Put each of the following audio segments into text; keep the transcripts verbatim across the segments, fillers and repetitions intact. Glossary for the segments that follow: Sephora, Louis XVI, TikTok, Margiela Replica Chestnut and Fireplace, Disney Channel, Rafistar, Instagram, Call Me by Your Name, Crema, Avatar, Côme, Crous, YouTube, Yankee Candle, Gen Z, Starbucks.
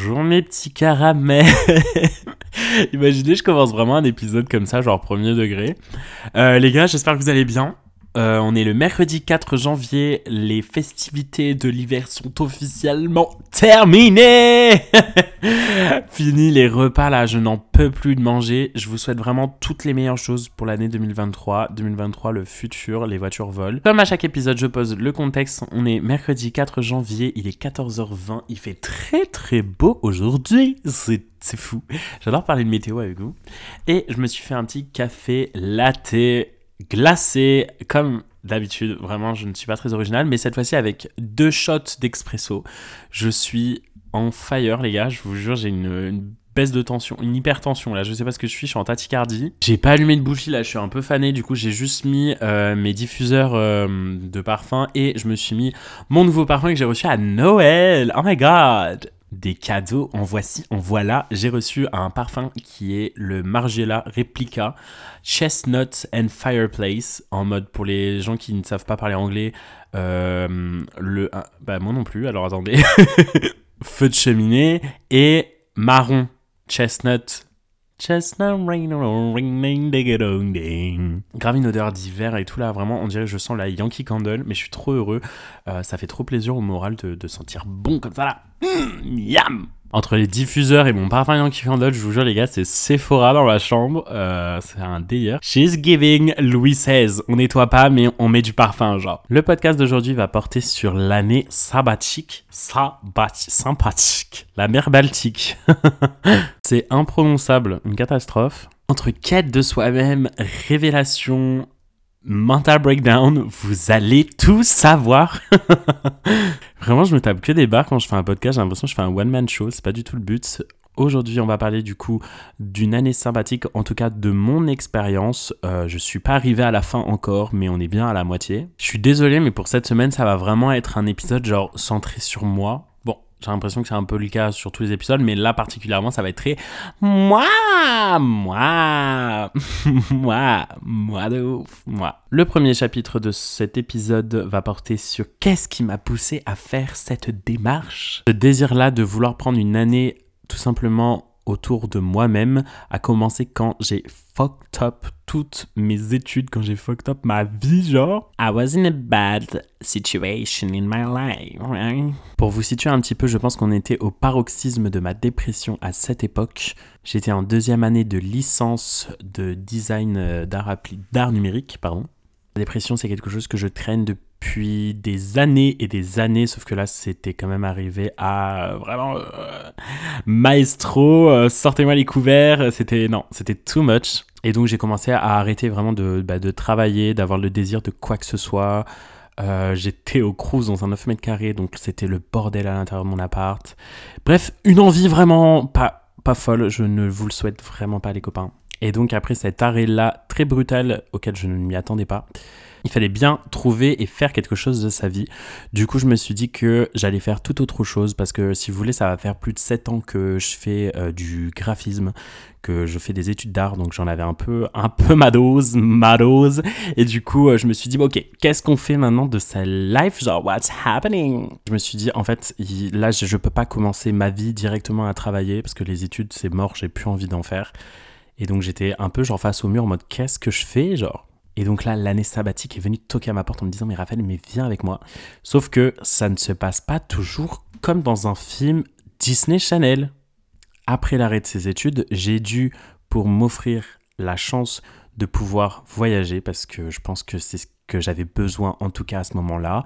Bonjour mes petits caramels. Imaginez, je commence vraiment un épisode comme ça, genre premier degré. Euh, les gars, j'espère que vous allez bien. Euh, on est le mercredi quatre janvier, les festivités de l'hiver sont officiellement terminées. Fini les repas là, je n'en peux plus de manger. Je vous souhaite vraiment toutes les meilleures choses pour l'année deux mille vingt-trois. deux mille vingt-trois, le futur, les voitures volent. Comme à chaque épisode, je pose le contexte. On est mercredi quatre janvier, il est quatorze heures vingt, il fait très très beau aujourd'hui. C'est C'est fou. J'adore parler de météo avec vous. Et je me suis fait un petit café latte glacé, comme d'habitude. Vraiment, je ne suis pas très original, mais cette fois-ci avec deux shots d'expresso. Je suis en fire, les gars. Je vous jure, j'ai une, une baisse de tension, une hypertension. Là, je sais pas ce que je suis. Je suis en tachycardie. J'ai pas allumé de bougie. Là, je suis un peu fané. Du coup, j'ai juste mis euh, mes diffuseurs euh, de parfum et je me suis mis mon nouveau parfum que j'ai reçu à Noël. Oh my god! Des cadeaux, en voici, en voilà. J'ai reçu un parfum qui est le Margiela Replica Chestnut and Fireplace. En mode, pour les gens qui ne savent pas parler anglais, euh, le... Ah, bah moi non plus, alors attendez. Feu de cheminée et marron, chestnut. Chestnut, ring, ring, ding, ding, ding. Grave une odeur d'hiver et tout là, vraiment, on dirait que je sens la Yankee Candle, mais je suis trop heureux. Euh, ça fait trop plaisir au moral de, de sentir bon comme ça là. Mmh, yam! Entre les diffuseurs et mon parfum Yankee Candle, je vous jure les gars, c'est Sephora dans ma chambre. Euh, c'est un délire. She's giving Louis seize. On nettoie pas, mais on met du parfum, genre. Le podcast d'aujourd'hui va porter sur l'année sabbatique. Sabbatique. Sympathique. La mer Baltique. C'est imprononçable. Une catastrophe. Entre quête de soi-même, révélation, mental breakdown, vous allez tout savoir. Vraiment, je me tape que des barres quand je fais un podcast. J'ai l'impression que je fais un one-man show. C'est pas du tout le but. Aujourd'hui, on va parler du coup d'une année sympathique, en tout cas de mon expérience. Euh, je suis pas arrivé à la fin encore, mais on est bien à la moitié. Je suis désolé, mais pour cette semaine, ça va vraiment être un épisode genre centré sur moi. J'ai l'impression que c'est un peu le cas sur tous les épisodes, mais là particulièrement, ça va être très moi, moi, moi, moi de ouf, moi. Le premier chapitre de cet épisode va porter sur qu'est-ce qui m'a poussé à faire cette démarche. Ce désir-là de vouloir prendre une année tout simplement autour de moi-même a commencé quand j'ai fucked up toutes mes études, quand j'ai fucked up ma vie, genre. I was in a bad situation in my life. Right? Pour vous situer un petit peu, je pense qu'on était au paroxysme de ma dépression à cette époque. J'étais en deuxième année de licence de design d'art, appli- d'art numérique, pardon. La dépression, c'est quelque chose que je traîne depuis des années et des années, sauf que là, c'était quand même arrivé à vraiment euh, maestro, euh, sortez-moi les couverts, c'était non, c'était too much. Et donc, j'ai commencé à arrêter vraiment de, bah, de travailler, d'avoir le désir de quoi que ce soit. Euh, j'étais au Crous dans un neuf mètres carrés, donc c'était le bordel à l'intérieur de mon appart. Bref, une envie vraiment pas, pas folle, je ne vous le souhaite vraiment pas les copains. Et donc après cet arrêt-là très brutal auquel je ne m'y attendais pas, il fallait bien trouver et faire quelque chose de sa vie. Du coup, je me suis dit que j'allais faire tout autre chose parce que si vous voulez, ça va faire plus de sept ans que je fais euh, du graphisme, que je fais des études d'art, donc j'en avais un peu, un peu ma dose, ma dose. Et du coup, euh, je me suis dit, ok, qu'est-ce qu'on fait maintenant de sa life? Genre, what's happening? Je me suis dit, en fait, il, là, je, je peux pas commencer ma vie directement à travailler parce que les études, c'est mort, j'ai plus envie d'en faire. Et donc, j'étais un peu genre face au mur en mode « Qu'est-ce que je fais ?» genre. Et donc là, l'année sabbatique est venue toquer à ma porte en me disant « Mais Raphaël, mais viens avec moi. » Sauf que ça ne se passe pas toujours comme dans un film Disney Channel. Après l'arrêt de ses études, j'ai dû, pour m'offrir la chance de pouvoir voyager, parce que je pense que c'est ce que j'avais besoin, en tout cas à ce moment-là,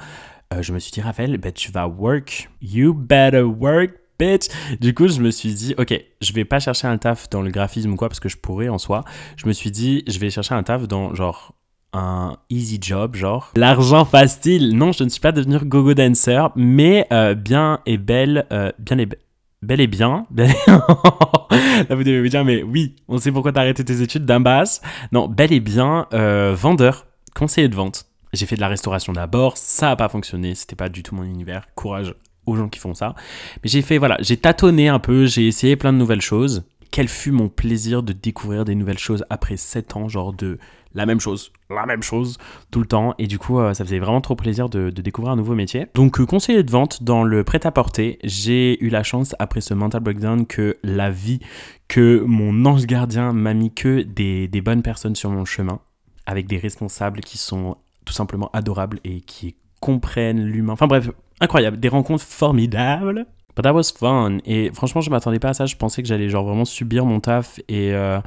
euh, je me suis dit « Raphaël, ben, tu vas work. You better work. » Bitch. Du coup, je me suis dit, ok, je vais pas chercher un taf dans le graphisme ou quoi, parce que je pourrais en soi. Je me suis dit, je vais chercher un taf dans genre un easy job, genre l'argent facile. Non, je ne suis pas devenu gogo dancer, mais euh, bien et belle, euh, bien et be- belle et bien. Belle et... Là, vous devez vous dire, mais oui, on sait pourquoi t'as arrêté tes études d'un basse. Non, bel et bien euh, vendeur, conseiller de vente. J'ai fait de la restauration d'abord, ça a pas fonctionné, c'était pas du tout mon univers. Courage aux gens qui font ça, mais j'ai fait, voilà, j'ai tâtonné un peu, j'ai essayé plein de nouvelles choses, quel fut mon plaisir de découvrir des nouvelles choses après sept ans, genre de la même chose, la même chose, tout le temps. Et du coup, euh, ça faisait vraiment trop plaisir de, de découvrir un nouveau métier. Donc, euh, conseiller de vente dans le prêt-à-porter, j'ai eu la chance, après ce mental breakdown, que la vie, que mon ange gardien m'a mis que des, des bonnes personnes sur mon chemin, avec des responsables qui sont tout simplement adorables et qui comprennent l'humain. Enfin bref, incroyable, des rencontres formidables. But that was fun. Et franchement, je m'attendais pas à ça. Je pensais que j'allais genre vraiment subir mon taf et euh,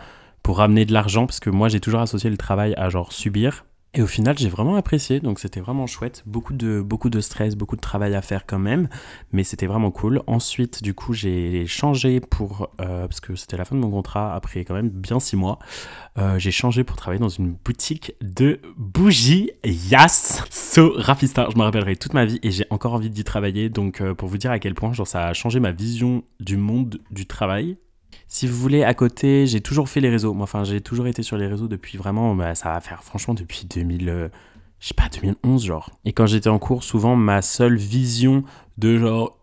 pour ramener de l'argent, parce que moi j'ai toujours associé le travail à genre subir. Et au final, j'ai vraiment apprécié, donc c'était vraiment chouette. Beaucoup de, beaucoup de stress, beaucoup de travail à faire quand même, mais c'était vraiment cool. Ensuite, du coup, j'ai changé pour... Euh, parce que c'était la fin de mon contrat, après quand même bien six mois. Euh, j'ai changé pour travailler dans une boutique de bougies. Yes! So Rafista, je me rappellerai toute ma vie et j'ai encore envie d'y travailler. Donc, euh, pour vous dire à quel point genre, ça a changé ma vision du monde du travail. Si vous voulez, à côté, j'ai toujours fait les réseaux. Moi, enfin, j'ai toujours été sur les réseaux depuis vraiment, bah, ça va faire franchement depuis deux mille, euh, je sais pas, deux mille onze, genre. Et quand j'étais en cours, souvent, ma seule vision de genre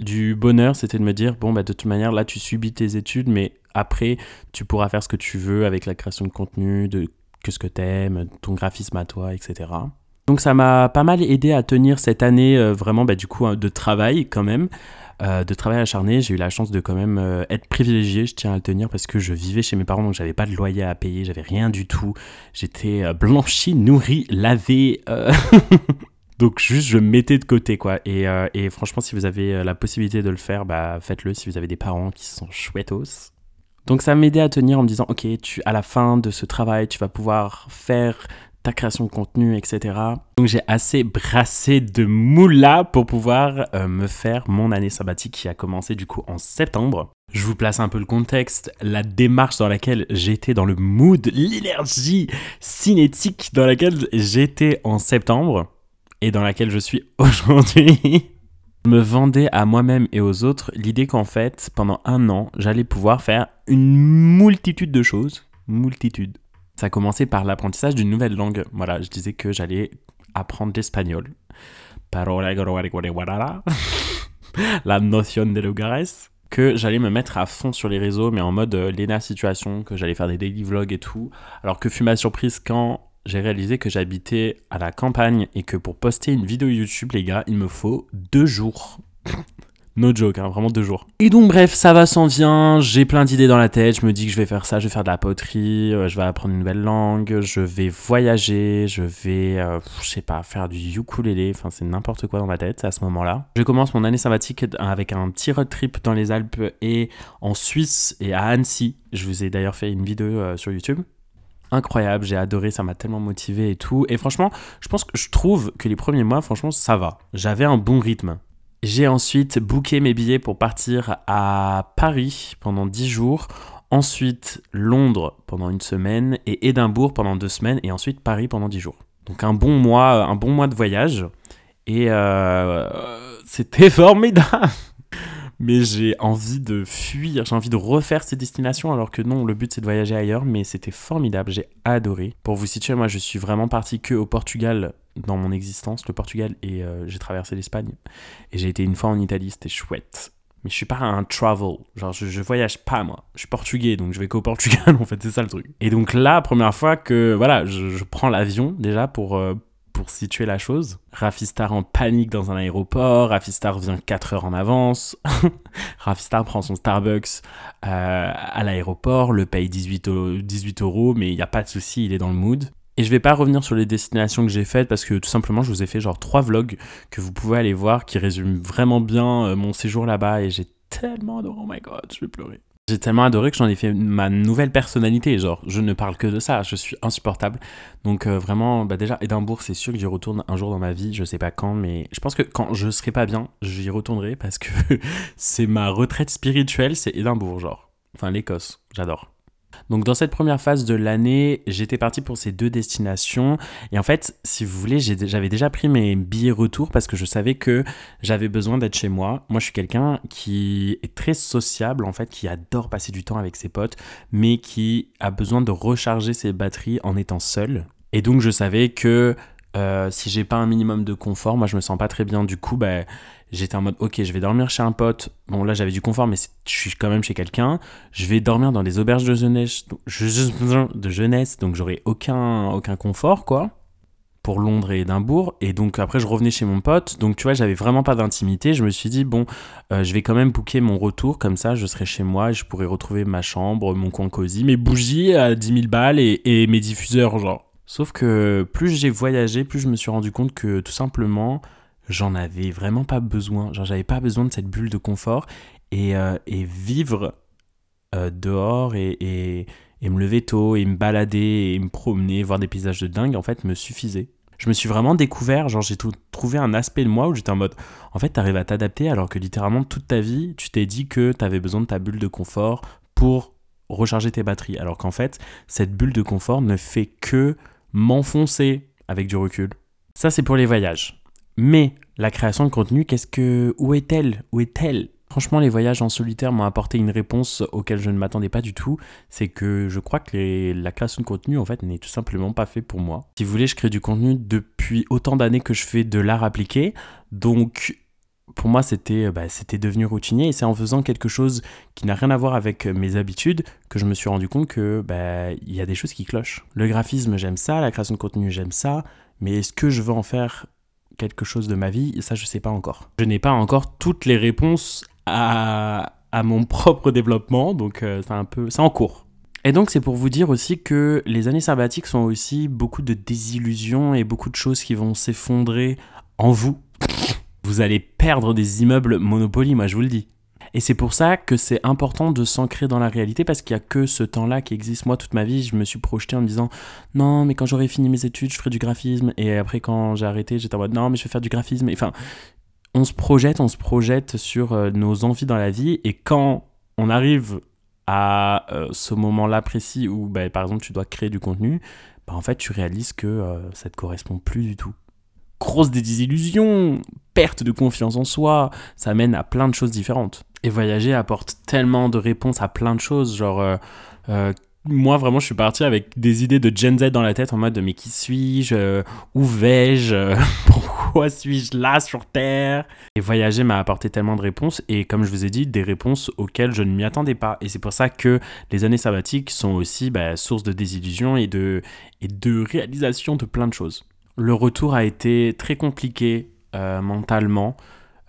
du bonheur, c'était de me dire, bon, bah, de toute manière, là, tu subis tes études, mais après, tu pourras faire ce que tu veux avec la création de contenu, de que ce que t'aimes, ton graphisme à toi, et cetera. Donc, ça m'a pas mal aidé à tenir cette année euh, vraiment, bah, du coup, hein, de travail quand même. Euh, de travail acharné, j'ai eu la chance de quand même euh, être privilégié, je tiens à le tenir, parce que je vivais chez mes parents, donc j'avais pas de loyer à payer, j'avais rien du tout, j'étais euh, blanchi, nourri, lavé, euh... donc juste je me mettais de côté quoi, et, euh, et franchement si vous avez la possibilité de le faire, bah faites-le si vous avez des parents qui sont chouettos. Donc ça m'aidait à tenir en me disant ok, tu, à la fin de ce travail tu vas pouvoir faire ta création de contenu, et cetera. Donc j'ai assez brassé de moula pour pouvoir euh, me faire mon année sabbatique qui a commencé du coup en septembre. Je vous place un peu le contexte, la démarche dans laquelle j'étais, dans le mood, l'énergie cinétique dans laquelle j'étais en septembre et dans laquelle je suis aujourd'hui. Je me vendais à moi-même et aux autres l'idée qu'en fait, pendant un an, j'allais pouvoir faire une multitude de choses, multitude. Ça a commencé par l'apprentissage d'une nouvelle langue. Voilà, je disais que j'allais apprendre l'espagnol. La notion de lugares. Que j'allais me mettre à fond sur les réseaux, mais en mode euh, Lena situation, que j'allais faire des daily vlogs et tout. Alors que fut ma surprise quand j'ai réalisé que j'habitais à la campagne et que pour poster une vidéo YouTube, les gars, il me faut deux jours. No joke, hein, vraiment deux jours. Et donc bref, ça va, s'en vient, j'ai plein d'idées dans la tête, je me dis que je vais faire ça, je vais faire de la poterie, je vais apprendre une nouvelle langue, je vais voyager, je vais, euh, je sais pas, faire du ukulélé, enfin c'est n'importe quoi dans ma tête à ce moment-là. Je commence mon année sabbatique avec un petit road trip dans les Alpes et en Suisse et à Annecy. Je vous ai d'ailleurs fait une vidéo euh, sur YouTube. Incroyable, j'ai adoré, ça m'a tellement motivé et tout. Et franchement, je pense que je trouve que les premiers mois, franchement, ça va. J'avais un bon rythme. J'ai ensuite booké mes billets pour partir à Paris pendant dix jours, ensuite Londres pendant une semaine et Édimbourg pendant deux semaines et ensuite Paris pendant dix jours. Donc un bon mois, un bon mois de voyage et euh, c'était formidable. Mais j'ai envie de fuir, j'ai envie de refaire ces destinations alors que non, le but c'est de voyager ailleurs, mais c'était formidable, j'ai adoré. Pour vous situer, moi je suis vraiment parti que au Portugal dans mon existence, le Portugal, et euh, j'ai traversé l'Espagne. Et j'ai été une fois en Italie, c'était chouette. Mais je suis pas un travel, genre je, je voyage pas moi, je suis portugais donc je vais qu'au Portugal en fait, c'est ça le truc. Et donc là, première fois que voilà, je, je prends l'avion déjà pour... Euh, pour situer la chose. Rafistar en panique dans un aéroport, Rafistar vient quatre heures en avance, Rafistar prend son Starbucks euh, à l'aéroport, le paye dix-huit euros, mais il n'y a pas de souci, il est dans le mood. Et je vais pas revenir sur les destinations que j'ai faites parce que tout simplement je vous ai fait genre trois vlogs que vous pouvez aller voir qui résument vraiment bien mon séjour là-bas et j'ai tellement adoré, oh my god, je vais pleurer. J'ai tellement adoré que j'en ai fait ma nouvelle personnalité, genre je ne parle que de ça, je suis insupportable. Donc euh, vraiment, bah déjà Édimbourg, c'est sûr que j'y retourne un jour dans ma vie, je sais pas quand, mais je pense que quand je serai pas bien, j'y retournerai parce que c'est ma retraite spirituelle, c'est Édimbourg genre, enfin l'Écosse, j'adore. Donc dans cette première phase de l'année, j'étais parti pour ces deux destinations et en fait, si vous voulez, j'ai, j'avais déjà pris mes billets retour parce que je savais que j'avais besoin d'être chez moi. Moi, je suis quelqu'un qui est très sociable en fait, qui adore passer du temps avec ses potes, mais qui a besoin de recharger ses batteries en étant seul. Et donc, je savais que Euh, si j'ai pas un minimum de confort, moi je me sens pas très bien. Du coup, bah, j'étais en mode ok, je vais dormir chez un pote. Bon, là j'avais du confort, mais je suis quand même chez quelqu'un. Je vais dormir dans des auberges de jeunesse, de jeunesse, donc j'aurais aucun aucun confort quoi pour Londres et Édimbourg. Et donc après je revenais chez mon pote. Donc tu vois, j'avais vraiment pas d'intimité. Je me suis dit bon, euh, je vais quand même booker mon retour, comme ça je serai chez moi et je pourrai retrouver ma chambre, mon coin cosy, mes bougies à dix mille balles et, et mes diffuseurs genre. Sauf que plus j'ai voyagé, plus je me suis rendu compte que tout simplement, j'en avais vraiment pas besoin. Genre, j'avais pas besoin de cette bulle de confort. Et, euh, et vivre euh, dehors et, et, et me lever tôt et me balader et me promener, voir des paysages de dingue, en fait, me suffisait. Je me suis vraiment découvert, genre j'ai tout, trouvé un aspect de moi où j'étais en mode, en fait, t'arrives à t'adapter alors que littéralement toute ta vie, tu t'es dit que t'avais besoin de ta bulle de confort pour recharger tes batteries. Alors qu'en fait, cette bulle de confort ne fait que m'enfoncer avec du recul. Ça, c'est pour les voyages. Mais la création de contenu, qu'est-ce que... Où est-elle ? Où est-elle ? Franchement, les voyages en solitaire m'ont apporté une réponse auquel je ne m'attendais pas du tout. C'est que je crois que les... la création de contenu, en fait, n'est tout simplement pas faite pour moi. Si vous voulez, je crée du contenu depuis autant d'années que je fais de l'art appliqué. Donc... Pour moi, c'était bah, c'était devenu routinier, et c'est en faisant quelque chose qui n'a rien à voir avec mes habitudes que je me suis rendu compte que bah, y a des choses qui clochent. Le graphisme, j'aime ça, la création de contenu, j'aime ça, mais est-ce que je veux en faire quelque chose de ma vie? Ça, je sais pas encore. Je n'ai pas encore toutes les réponses à, à mon propre développement, donc euh, c'est un peu c'est en cours. Et donc, c'est pour vous dire aussi que les années sabbatiques sont aussi beaucoup de désillusions et beaucoup de choses qui vont s'effondrer en vous. Vous allez perdre des immeubles Monopoly, moi je vous le dis. Et c'est pour ça que c'est important de s'ancrer dans la réalité, parce qu'il n'y a que ce temps-là qui existe. Moi, toute ma vie, je me suis projeté en me disant « Non, mais quand j'aurai fini mes études, je ferai du graphisme. » Et après, quand j'ai arrêté, j'étais en mode « Non, mais je vais faire du graphisme. » Enfin, on se projette, on se projette sur nos envies dans la vie. Et quand on arrive à ce moment-là précis où, bah, par exemple, tu dois créer du contenu, bah, en fait, tu réalises que euh, ça ne te correspond plus du tout. Grosse désillusion, perte de confiance en soi, ça mène à plein de choses différentes. Et voyager apporte tellement de réponses à plein de choses, genre... Euh, euh, moi, vraiment, je suis parti avec des idées de Gen Z dans la tête, en mode « Mais qui suis-je ? Où vais-je ? Pourquoi suis-je là sur Terre ?» Et voyager m'a apporté tellement de réponses, et comme je vous ai dit, des réponses auxquelles je ne m'y attendais pas. Et c'est pour ça que les années sabbatiques sont aussi bah, source de désillusion et de, et de réalisation de plein de choses. Le retour a été très compliqué euh, mentalement.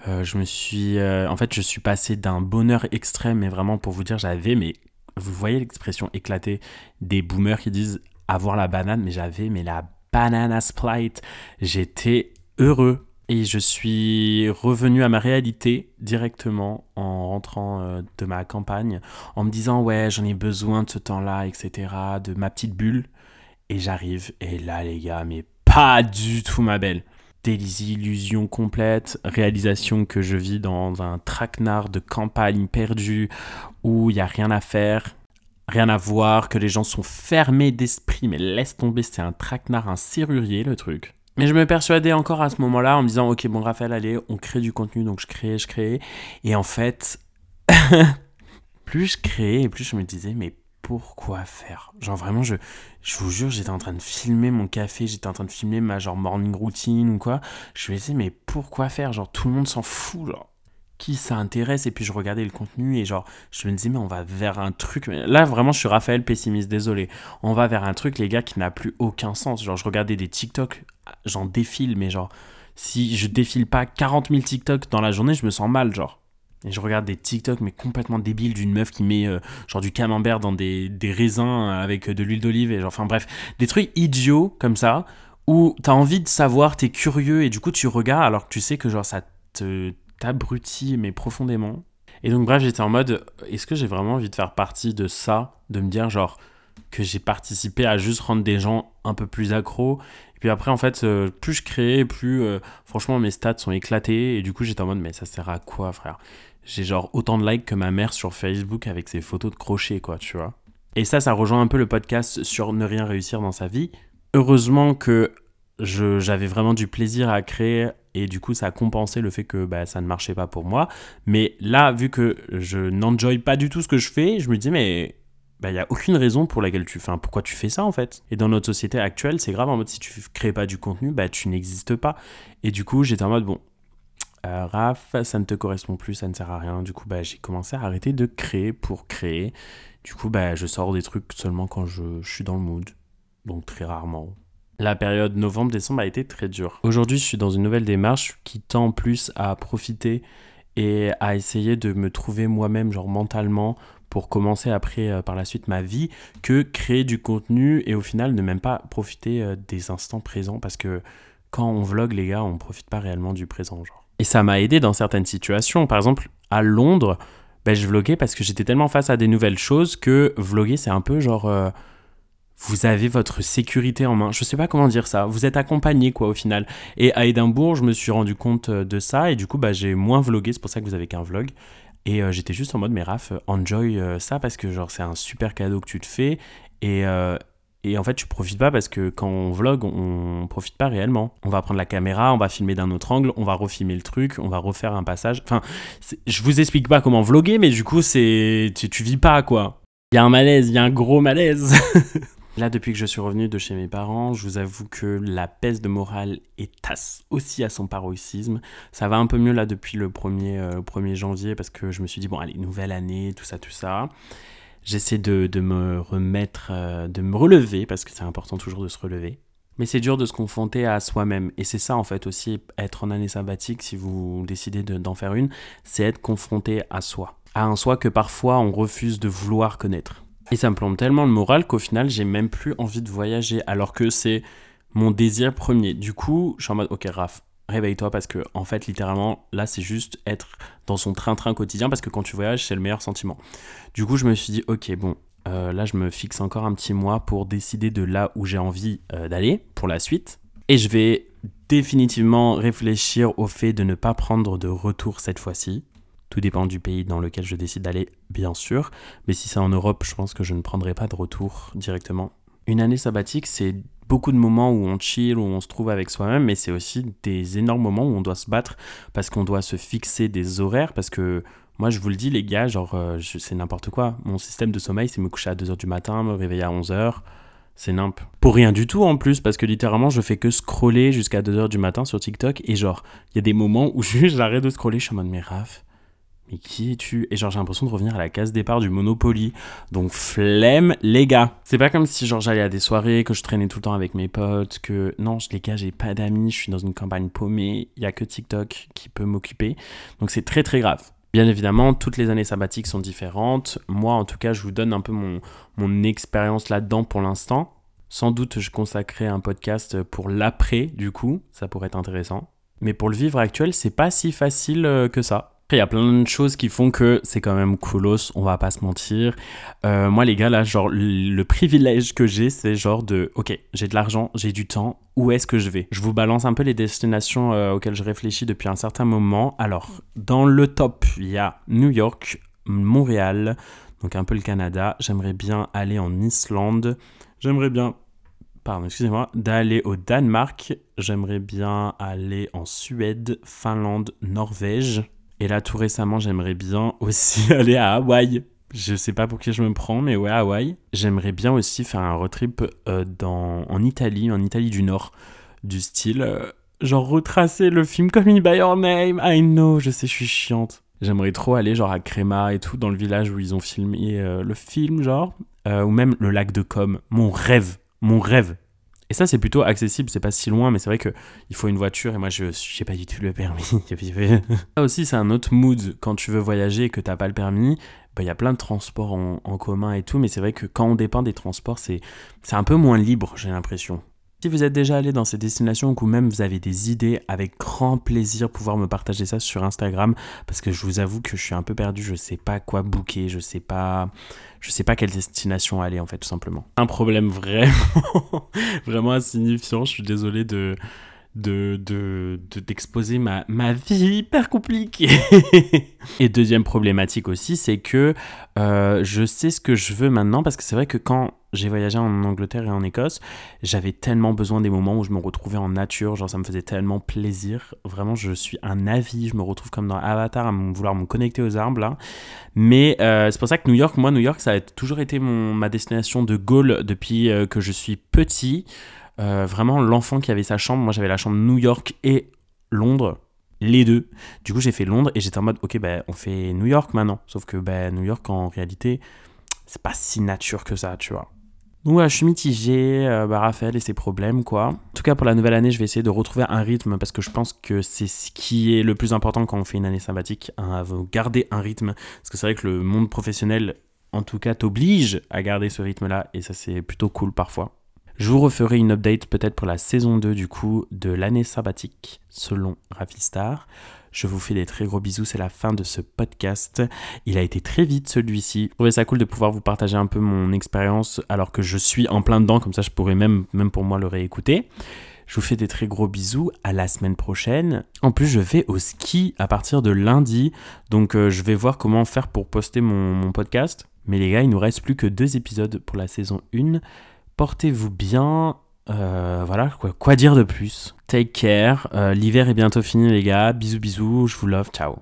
Euh, je me suis, euh, en fait, je suis passé d'un bonheur extrême, mais vraiment pour vous dire, j'avais, mais vous voyez l'expression éclatée des boomers qui disent avoir la banane, mais j'avais, mais la banana split. J'étais heureux et je suis revenu à ma réalité directement en rentrant euh, de ma campagne, en me disant ouais, j'en ai besoin de ce temps-là, et cetera, de ma petite bulle. Et j'arrive et là les gars, mais pas du tout, ma belle. Désillusion complète, réalisation que je vis dans un traquenard de campagne perdue où il n'y a rien à faire, rien à voir, que les gens sont fermés d'esprit, mais laisse tomber, c'est un traquenard, un serrurier, le truc. Mais je me persuadais encore à ce moment-là en me disant « Ok, bon, Raphaël, allez, on crée du contenu, donc je crée, je crée. » Et en fait, plus je créais et plus je me disais « Mais pourquoi faire ?» Genre vraiment, je, je vous jure, j'étais en train de filmer mon café, j'étais en train de filmer ma genre morning routine ou quoi. Je me disais, mais pourquoi faire? Genre tout le monde s'en fout, genre. Qui ça intéresse? Et puis je regardais le contenu et genre, je me disais, mais on va vers un truc. Là, vraiment, je suis Raphaël pessimiste, désolé. On va vers un truc, les gars, qui n'a plus aucun sens. Genre, je regardais des TikTok, j'en défile, mais genre, si je défile pas quarante mille TikTok dans la journée, je me sens mal, genre. Et je regarde des TikTok mais complètement débiles d'une meuf qui met euh, genre du camembert dans des, des raisins avec euh, de l'huile d'olive et genre, enfin bref, des trucs idiots comme ça où t'as envie de savoir, t'es curieux et du coup tu regardes alors que tu sais que genre ça te t'abrutit mais profondément. Et donc bref, j'étais en mode est-ce que j'ai vraiment envie de faire partie de ça, de me dire genre que j'ai participé à juste rendre des gens un peu plus accros. Et puis après, en fait, euh, plus je crée, plus euh, franchement mes stats sont éclatées. Et du coup, j'étais en mode, mais ça sert à quoi, frère? J'ai genre autant de likes que ma mère sur Facebook avec ses photos de crochet, quoi, tu vois. Et ça, ça rejoint un peu le podcast sur ne rien réussir dans sa vie. Heureusement que je, j'avais vraiment du plaisir à créer et du coup, ça a compensé le fait que bah, ça ne marchait pas pour moi. Mais là, vu que je n'enjoye pas du tout ce que je fais, je me dis, mais bah, y a aucune raison pour laquelle tu... Enfin, pourquoi tu fais ça, en fait. Et dans notre société actuelle, c'est grave, en mode, si tu crées pas du contenu, bah, tu n'existes pas. Et du coup, j'étais en mode, bon, euh, Raph, ça ne te correspond plus, ça ne sert à rien. Du coup, bah, j'ai commencé à arrêter de créer pour créer. Du coup, bah, je sors des trucs seulement quand je, je suis dans le mood. Donc, très rarement. La période novembre-décembre a été très dure. Aujourd'hui, je suis dans une nouvelle démarche qui tend plus à profiter et à essayer de me trouver moi-même, genre mentalement, pour commencer après, euh, par la suite, ma vie, que créer du contenu et au final ne même pas profiter euh, des instants présents, parce que quand on vlog, les gars, on profite pas réellement du présent, genre. Et ça m'a aidé dans certaines situations. Par exemple, à Londres, ben, je vloguais parce que j'étais tellement face à des nouvelles choses que vloguer, c'est un peu genre... Euh, vous avez votre sécurité en main. Je sais pas comment dire ça. Vous êtes accompagné, quoi, au final. Et à Édimbourg, je me suis rendu compte de ça. Et du coup, bah, j'ai moins vlogué. C'est pour ça que vous avez qu'un vlog. Et euh, j'étais juste en mode, mais Raph, enjoy euh, ça. Parce que, genre, c'est un super cadeau que tu te fais. Et, euh, et en fait, tu profites pas. Parce que quand on vlog, on profite pas réellement. On va prendre la caméra, on va filmer d'un autre angle. On va refilmer le truc. On va refaire un passage. Enfin, je vous explique pas comment vloguer. Mais du coup, c'est tu, tu vis pas, quoi. Il y a un malaise. Il y a un gros malaise. Là, depuis que je suis revenu de chez mes parents, je vous avoue que la pèse de morale est tasse aussi à son paroxysme. Ça va un peu mieux là depuis le premier, euh, premier janvier, parce que je me suis dit, bon, allez, nouvelle année, tout ça, tout ça. J'essaie de, de me remettre, euh, de me relever, parce que c'est important toujours de se relever. Mais c'est dur de se confronter à soi-même. Et c'est ça, en fait, aussi, être en année sabbatique, si vous décidez de, d'en faire une, c'est être confronté à soi. À un soi que parfois on refuse de vouloir connaître. Et ça me plombe tellement le moral qu'au final, j'ai même plus envie de voyager, alors que c'est mon désir premier. Du coup, je suis en mode, ok, Raph, réveille-toi, parce que, en fait, littéralement, là, c'est juste être dans son train-train quotidien, parce que quand tu voyages, c'est le meilleur sentiment. Du coup, je me suis dit, ok, bon, euh, là, je me fixe encore un petit mois pour décider de là où j'ai envie euh, d'aller pour la suite. Et je vais définitivement réfléchir au fait de ne pas prendre de retour cette fois-ci. Tout dépend du pays dans lequel je décide d'aller, bien sûr. Mais si c'est en Europe, je pense que je ne prendrai pas de retour directement. Une année sabbatique, c'est beaucoup de moments où on chill, où on se trouve avec soi-même, mais c'est aussi des énormes moments où on doit se battre parce qu'on doit se fixer des horaires. Parce que moi, je vous le dis, les gars, genre, je, c'est n'importe quoi. Mon système de sommeil, c'est me coucher à deux heures du matin, me réveiller à onze heures. C'est nimp. Pour rien du tout en plus, parce que littéralement, je fais que scroller jusqu'à deux heures du matin sur TikTok. Et genre, il y a des moments où j'arrête de scroller, je suis en mode, mais Raph, mais qui es-tu? Et genre, j'ai l'impression de revenir à la case départ du Monopoly. Donc, flemme, les gars. C'est pas comme si, genre, j'allais à des soirées, que je traînais tout le temps avec mes potes, que... Non, les gars, j'ai pas d'amis, je suis dans une campagne paumée, il y a que TikTok qui peut m'occuper. Donc, c'est très, très grave. Bien évidemment, toutes les années sabbatiques sont différentes. Moi, en tout cas, je vous donne un peu mon, mon expérience là-dedans pour l'instant. Sans doute, je consacrerai un podcast pour l'après, du coup. Ça pourrait être intéressant. Mais pour le vivre actuel, c'est pas si facile que ça. Après, il y a plein de choses qui font que c'est quand même coolos, on va pas se mentir. Euh, moi, les gars, là, genre, le privilège que j'ai, c'est genre de, ok, j'ai de l'argent, j'ai du temps, où est-ce que je vais? Je vous balance un peu les destinations euh, auxquelles je réfléchis depuis un certain moment. Alors, dans le top, il y a New York, Montréal, donc un peu le Canada. J'aimerais bien aller en Islande. J'aimerais bien, pardon, excusez-moi, d'aller au Danemark. J'aimerais bien aller en Suède, Finlande, Norvège. Et là, tout récemment, j'aimerais bien aussi aller à Hawaï. Je sais pas pour qui je me prends, mais ouais, Hawaï. J'aimerais bien aussi faire un road trip euh, dans, en Italie, en Italie du Nord, du style... Euh, genre retracer le film Call Me by Your Name. I know, je sais, je suis chiante. J'aimerais trop aller genre à Crema et tout, dans le village où ils ont filmé euh, le film, genre. Euh, ou même le lac de Côme. Mon rêve, mon rêve. Et ça, c'est plutôt accessible, c'est pas si loin, mais c'est vrai que il faut une voiture, et moi, je j'ai pas du tout le permis. Ça aussi, c'est un autre mood. Quand tu veux voyager et que t'as pas le permis, bah, y a plein de transports en, en commun et tout, mais c'est vrai que quand on dépend des transports, c'est, c'est un peu moins libre, j'ai l'impression. Si vous êtes déjà allé dans ces destinations ou même vous avez des idées, avec grand plaisir pouvoir me partager ça sur Instagram, parce que je vous avoue que je suis un peu perdu, je sais pas quoi booker, je sais pas, je sais pas quelle destination aller en fait tout simplement. Un problème vraiment, vraiment insignifiant. Je suis désolé de, de, de, de d'exposer ma ma vie hyper compliquée. Et deuxième problématique aussi, c'est que euh, je sais ce que je veux maintenant, parce que c'est vrai que quand j'ai voyagé en Angleterre et en Écosse, j'avais tellement besoin des moments où je me retrouvais en nature, genre ça me faisait tellement plaisir, vraiment je suis un avis, je me retrouve comme dans Avatar à vouloir me connecter aux arbres là, mais euh, c'est pour ça que New York, moi New York ça a toujours été mon, ma destination de goal depuis euh, que je suis petit, euh, vraiment l'enfant qui avait sa chambre, moi j'avais la chambre New York et Londres, les deux, du coup j'ai fait Londres et j'étais en mode ok ben bah, on fait New York maintenant, sauf que ben bah, New York en réalité c'est pas si nature que ça, tu vois. Donc ouais, je suis mitigé, euh, bah, Raphaël et ses problèmes, quoi. En tout cas, pour la nouvelle année, je vais essayer de retrouver un rythme parce que je pense que c'est ce qui est le plus important quand on fait une année sabbatique, hein, garder un rythme. Parce que c'est vrai que le monde professionnel, en tout cas, t'oblige à garder ce rythme-là et ça, c'est plutôt cool parfois. Je vous referai une update peut-être pour la saison deux, du coup, de l'année sabbatique, selon Rafistar. Je vous fais des très gros bisous, c'est la fin de ce podcast. Il a été très vite celui-ci. Je trouvais ça cool de pouvoir vous partager un peu mon expérience alors que je suis en plein dedans, comme ça je pourrais même, même pour moi le réécouter. Je vous fais des très gros bisous, à la semaine prochaine. En plus, je vais au ski à partir de lundi, donc euh, je vais voir comment faire pour poster mon, mon podcast. Mais les gars, il nous reste plus que deux épisodes pour la saison un. Portez-vous bien. Euh, voilà, quoi, quoi dire de plus. Take care, euh, l'hiver est bientôt fini les gars, bisous bisous, je vous love, ciao.